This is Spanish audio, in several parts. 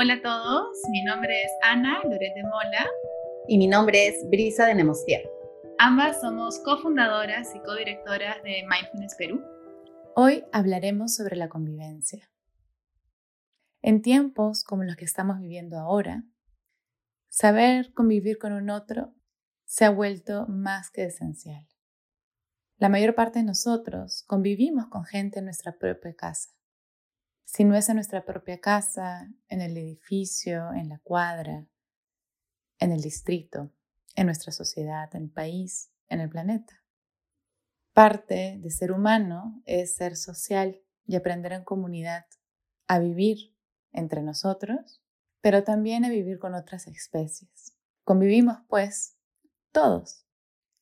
Hola a todos, mi nombre es Ana Loret de Mola. Y mi nombre es Brisa de Nemostier. Ambas somos cofundadoras y codirectoras de Mindfulness Perú. Hoy hablaremos sobre la convivencia. En tiempos como los que estamos viviendo ahora, saber convivir con un otro se ha vuelto más que esencial. La mayor parte de nosotros convivimos con gente en nuestra propia casa. Si no es en nuestra propia casa, en el edificio, en la cuadra, en el distrito, en nuestra sociedad, en el país, en el planeta. Parte de ser humano es ser social y aprender en comunidad a vivir entre nosotros, pero también a vivir con otras especies. Convivimos, pues, todos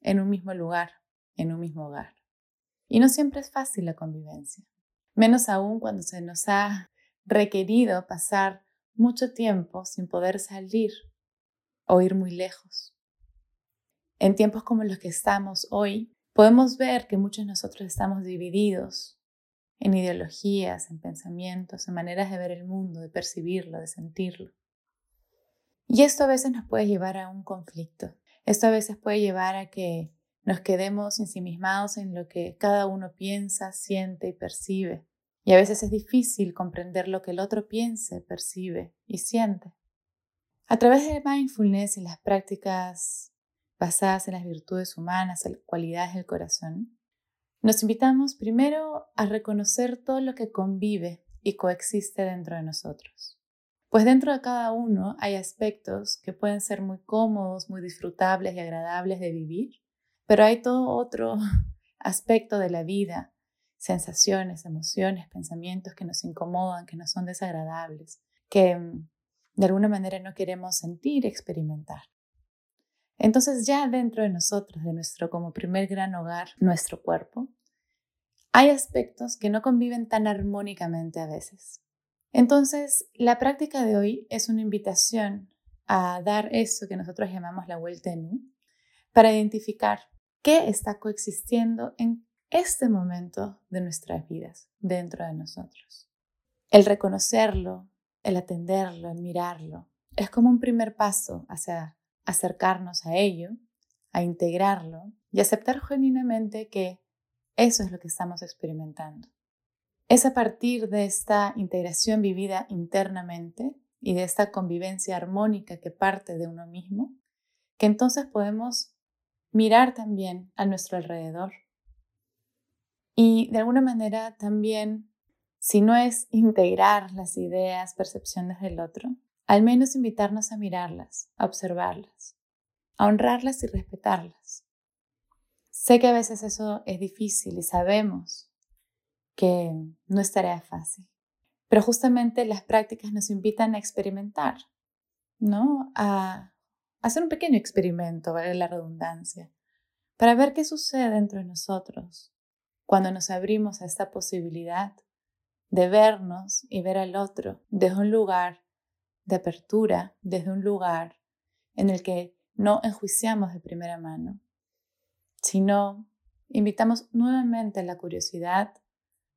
en un mismo lugar, en un mismo hogar. Y no siempre es fácil la convivencia. Menos aún cuando se nos ha requerido pasar mucho tiempo sin poder salir o ir muy lejos. En tiempos como los que estamos hoy, podemos ver que muchos de nosotros estamos divididos en ideologías, en pensamientos, en maneras de ver el mundo, de percibirlo, de sentirlo. Y esto a veces nos puede llevar a un conflicto. Esto a veces puede llevar a que nos quedemos ensimismados en lo que cada uno piensa, siente y percibe. Y a veces es difícil comprender lo que el otro piense, percibe y siente. A través del mindfulness y las prácticas basadas en las virtudes humanas, en las cualidades del corazón, nos invitamos primero a reconocer todo lo que convive y coexiste dentro de nosotros. Pues dentro de cada uno hay aspectos que pueden ser muy cómodos, muy disfrutables y agradables de vivir, pero hay todo otro aspecto de la vida, sensaciones, emociones, pensamientos que nos incomodan, que nos son desagradables, que de alguna manera no queremos sentir, experimentar. Entonces ya dentro de nosotros, de nuestro como primer gran hogar, nuestro cuerpo, hay aspectos que no conviven tan armónicamente a veces. Entonces la práctica de hoy es una invitación a dar eso que nosotros llamamos la vuelta en U, para identificar qué está coexistiendo en este momento de nuestras vidas, dentro de nosotros. El reconocerlo, el atenderlo, el mirarlo, es como un primer paso hacia acercarnos a ello, a integrarlo y aceptar genuinamente que eso es lo que estamos experimentando. Es a partir de esta integración vivida internamente y de esta convivencia armónica que parte de uno mismo, que entonces podemos mirar también a nuestro alrededor y de alguna manera también, si no es integrar las ideas, percepciones del otro, al menos invitarnos a mirarlas, a observarlas, a honrarlas y respetarlas. Sé que a veces eso es difícil y sabemos que no es tarea fácil, pero justamente las prácticas nos invitan a experimentar, ¿no? A hacer un pequeño experimento, vale la redundancia, para ver qué sucede dentro de nosotros cuando nos abrimos a esta posibilidad de vernos y ver al otro desde un lugar de apertura, desde un lugar en el que no enjuiciamos de primera mano, sino invitamos nuevamente a la curiosidad,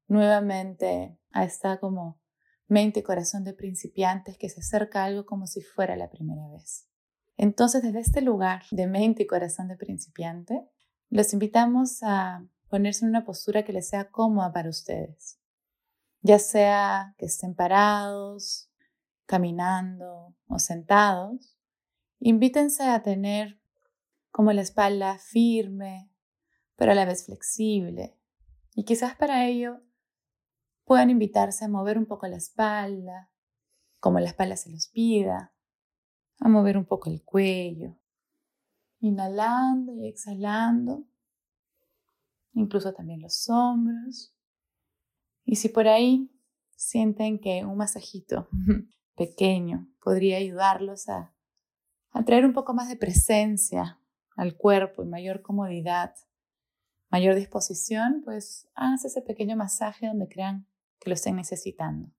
nuevamente a esta como mente y corazón de principiantes que se acerca a algo como si fuera la primera vez. Entonces, desde este lugar de mente y corazón de principiante, los invitamos a ponerse en una postura que les sea cómoda para ustedes. Ya sea que estén parados, caminando o sentados, invítense a tener como la espalda firme, pero a la vez flexible. Y quizás para ello puedan invitarse a mover un poco la espalda, como la espalda se los pida. A mover un poco el cuello, inhalando y exhalando, incluso también los hombros. Y si por ahí sienten que un masajito pequeño podría ayudarlos a traer un poco más de presencia al cuerpo y mayor comodidad, mayor disposición, pues haz ese pequeño masaje donde crean que lo estén necesitando,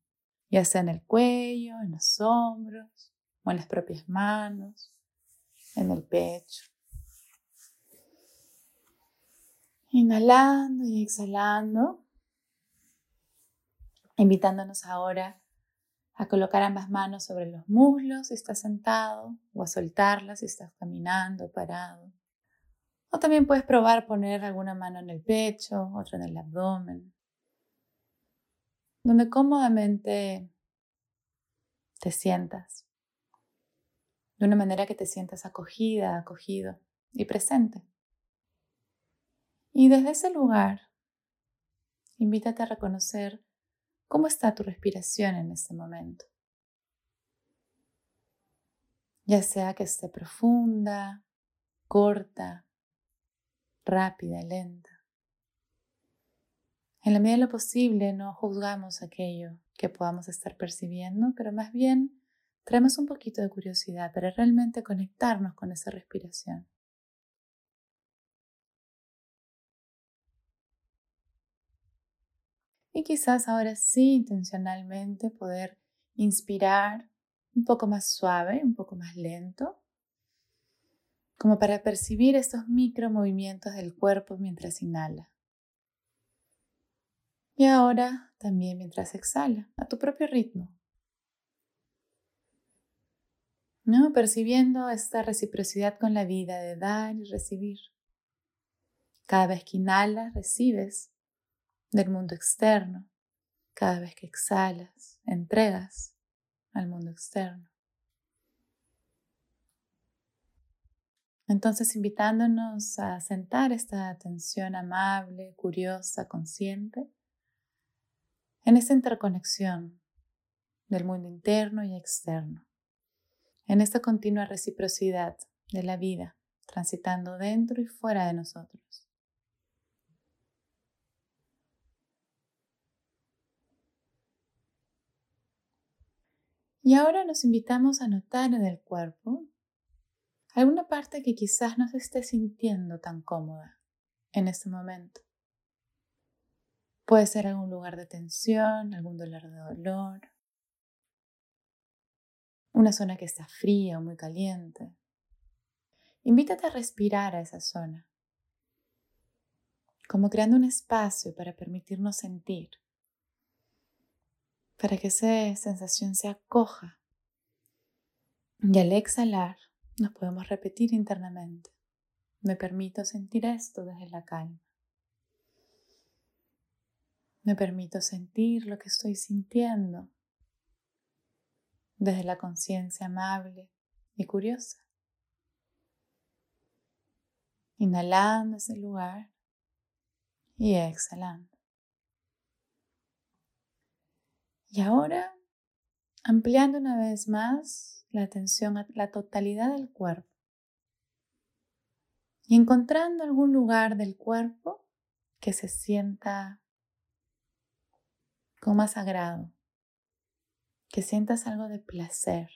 ya sea en el cuello, en los hombros, o en las propias manos, en el pecho. Inhalando y exhalando, invitándonos ahora a colocar ambas manos sobre los muslos si estás sentado o a soltarlas si estás caminando, parado. O también puedes probar poner alguna mano en el pecho, otra en el abdomen, donde cómodamente te sientas, de una manera que te sientas acogida, acogido y presente. Y desde ese lugar, invítate a reconocer cómo está tu respiración en este momento. Ya sea que esté profunda, corta, rápida, lenta. En la medida de lo posible no juzgamos aquello que podamos estar percibiendo, pero más bien traemos un poquito de curiosidad para realmente conectarnos con esa respiración. Y quizás ahora sí, intencionalmente, poder inspirar un poco más suave, un poco más lento, como para percibir estos micro movimientos del cuerpo mientras inhala. Y ahora también mientras exhala, a tu propio ritmo, ¿no? Percibiendo esta reciprocidad con la vida de dar y recibir. Cada vez que inhalas, recibes del mundo externo. Cada vez que exhalas, entregas al mundo externo. Entonces, invitándonos a sentar esta atención amable, curiosa, consciente, en esta interconexión del mundo interno y externo, en esta continua reciprocidad de la vida, transitando dentro y fuera de nosotros. Y ahora nos invitamos a notar en el cuerpo alguna parte que quizás no se esté sintiendo tan cómoda en este momento. Puede ser algún lugar de tensión, algún dolor, una zona que está fría o muy caliente. Invítate a respirar a esa zona, como creando un espacio para permitirnos sentir, para que esa sensación se acoja. Y al exhalar nos podemos repetir internamente: me permito sentir esto desde la calma. Me permito sentir lo que estoy sintiendo desde la conciencia amable y curiosa. Inhalando ese lugar y exhalando. Y ahora, ampliando una vez más la atención a la totalidad del cuerpo y encontrando algún lugar del cuerpo que se sienta con más agrado, que sientas algo de placer.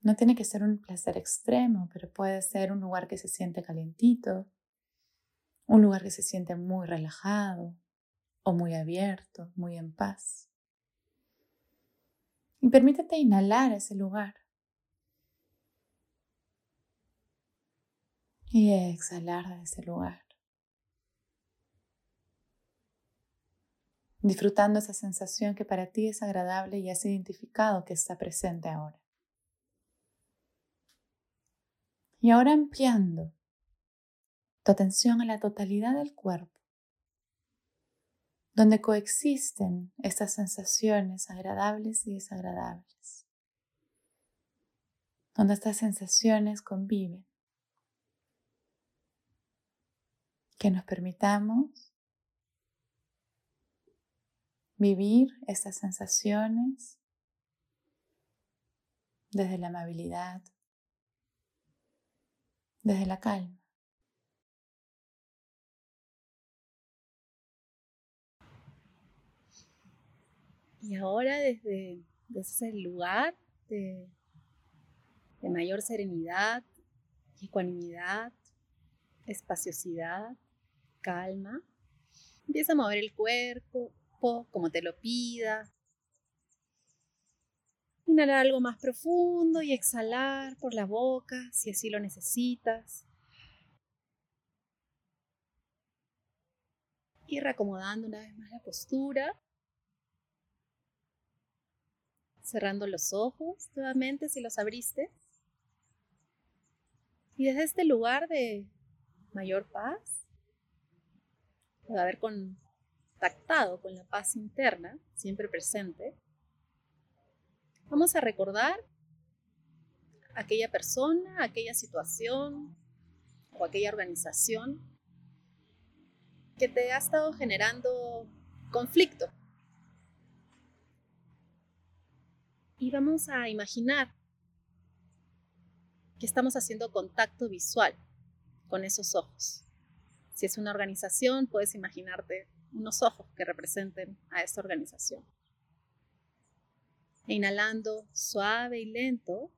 No tiene que ser un placer extremo, pero puede ser un lugar que se siente calientito, un lugar que se siente muy relajado o muy abierto, muy en paz. Y permítete inhalar ese lugar y exhalar de ese lugar, disfrutando esa sensación que para ti es agradable y has identificado que está presente ahora. Y ahora ampliando tu atención a la totalidad del cuerpo, donde coexisten estas sensaciones agradables y desagradables, donde estas sensaciones conviven. Que nos permitamos vivir estas sensaciones desde la amabilidad, desde la calma. Y ahora desde ese lugar de mayor serenidad, ecuanimidad, espaciosidad, calma, empieza a mover el cuerpo como te lo pida. Inhalar algo más profundo y exhalar por la boca si así lo necesitas. Y reacomodando una vez más la postura. cerrando los ojos nuevamente si los abriste. Y desde este lugar de mayor paz, de haber contactado con la paz interna, siempre presente, vamos a recordar aquella persona, aquella situación o aquella organización que te ha estado generando conflicto. Y vamos a imaginar que estamos haciendo contacto visual con esos ojos. Si es una organización, puedes imaginarte unos ojos que representen a esta organización. E inhalando suave y lento,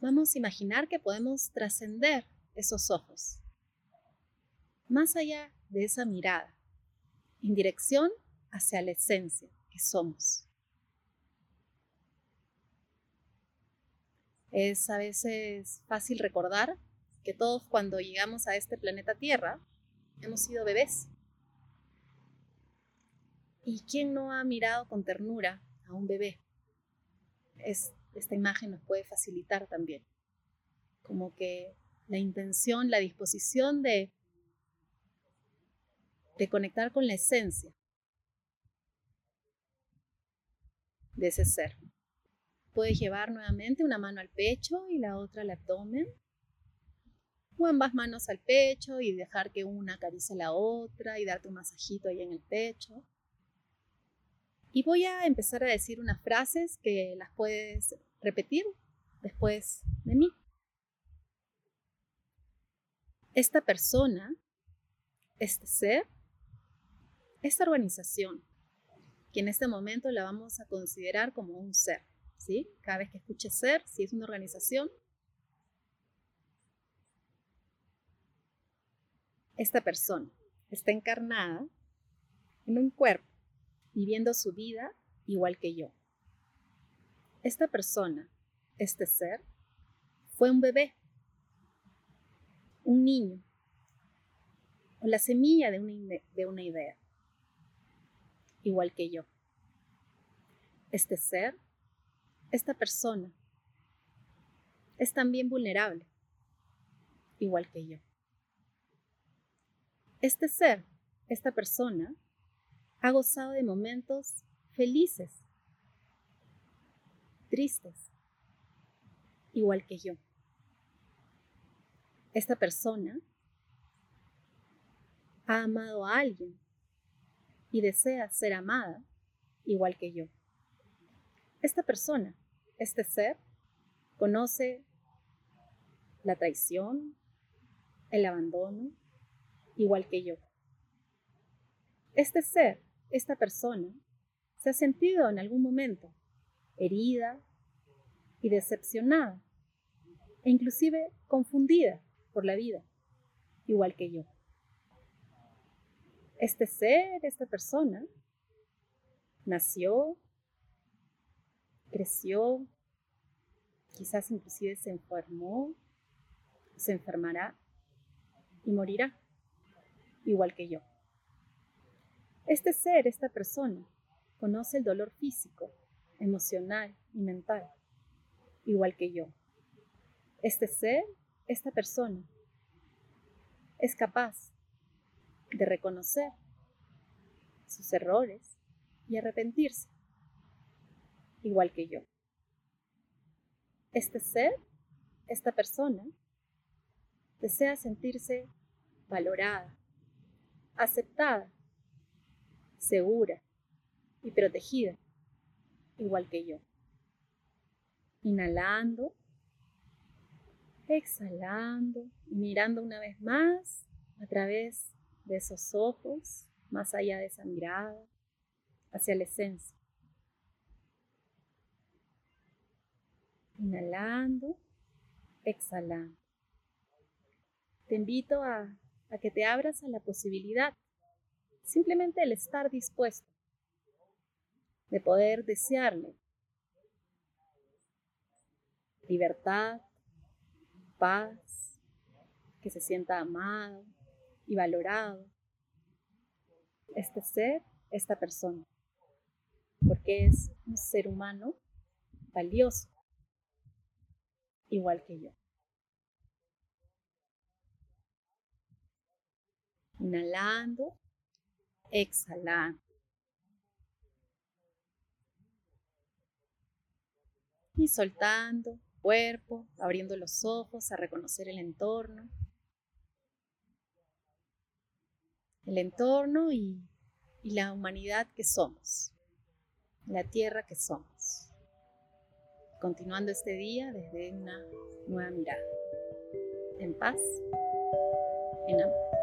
vamos a imaginar que podemos trascender esos ojos, más allá de esa mirada, en dirección hacia la esencia que somos. Es a veces fácil recordar que todos cuando llegamos a este planeta Tierra hemos sido bebés. ¿Y quién no ha mirado con ternura a un bebé? Esta imagen nos puede facilitar también. Como que la intención, la disposición de conectar con la esencia de ese ser. Puedes llevar nuevamente una mano al pecho y la otra al abdomen. O ambas manos al pecho y dejar que una acaricie la otra y darte un masajito ahí en el pecho. Y voy a empezar a decir unas frases que las puedes repetir después de mí. Esta persona, este ser, esta organización, que en este momento la vamos a considerar como un ser, ¿sí? Cada vez que escuches ser, si es una organización, esta persona está encarnada en un cuerpo, viviendo su vida igual que yo. Esta persona, este ser, fue un bebé, un niño, o la semilla de una idea, igual que yo. Este ser, esta persona, es también vulnerable, igual que yo. Este ser, esta persona, ha gozado de momentos felices, tristes, igual que yo. Esta persona ha amado a alguien y desea ser amada, igual que yo. Esta persona, este ser, conoce la traición, el abandono, igual que yo. Este ser, esta persona, se ha sentido en algún momento herida y decepcionada, e inclusive confundida por la vida, igual que yo. Este ser, esta persona, nació, creció, quizás inclusive se enfermó, se enfermará y morirá, igual que yo. Este ser, esta persona, conoce el dolor físico, emocional y mental, igual que yo. Este ser, esta persona, es capaz de reconocer sus errores y arrepentirse, igual que yo. Este ser, esta persona, desea sentirse valorada, aceptada, segura y protegida, igual que yo. Inhalando, exhalando, mirando una vez más a través de esos ojos, más allá de esa mirada, hacia la esencia. Inhalando, exhalando. Te invito a que te abras a la posibilidad. Simplemente el estar dispuesto de poder desearle libertad, paz, que se sienta amado y valorado. Este ser, esta persona, porque es un ser humano valioso, igual que yo. Inhalando, exhalando. Y soltando cuerpo, abriendo los ojos a reconocer el entorno. El entorno y la humanidad que somos, la tierra que somos. Continuando este día desde una nueva mirada. En paz, en amor.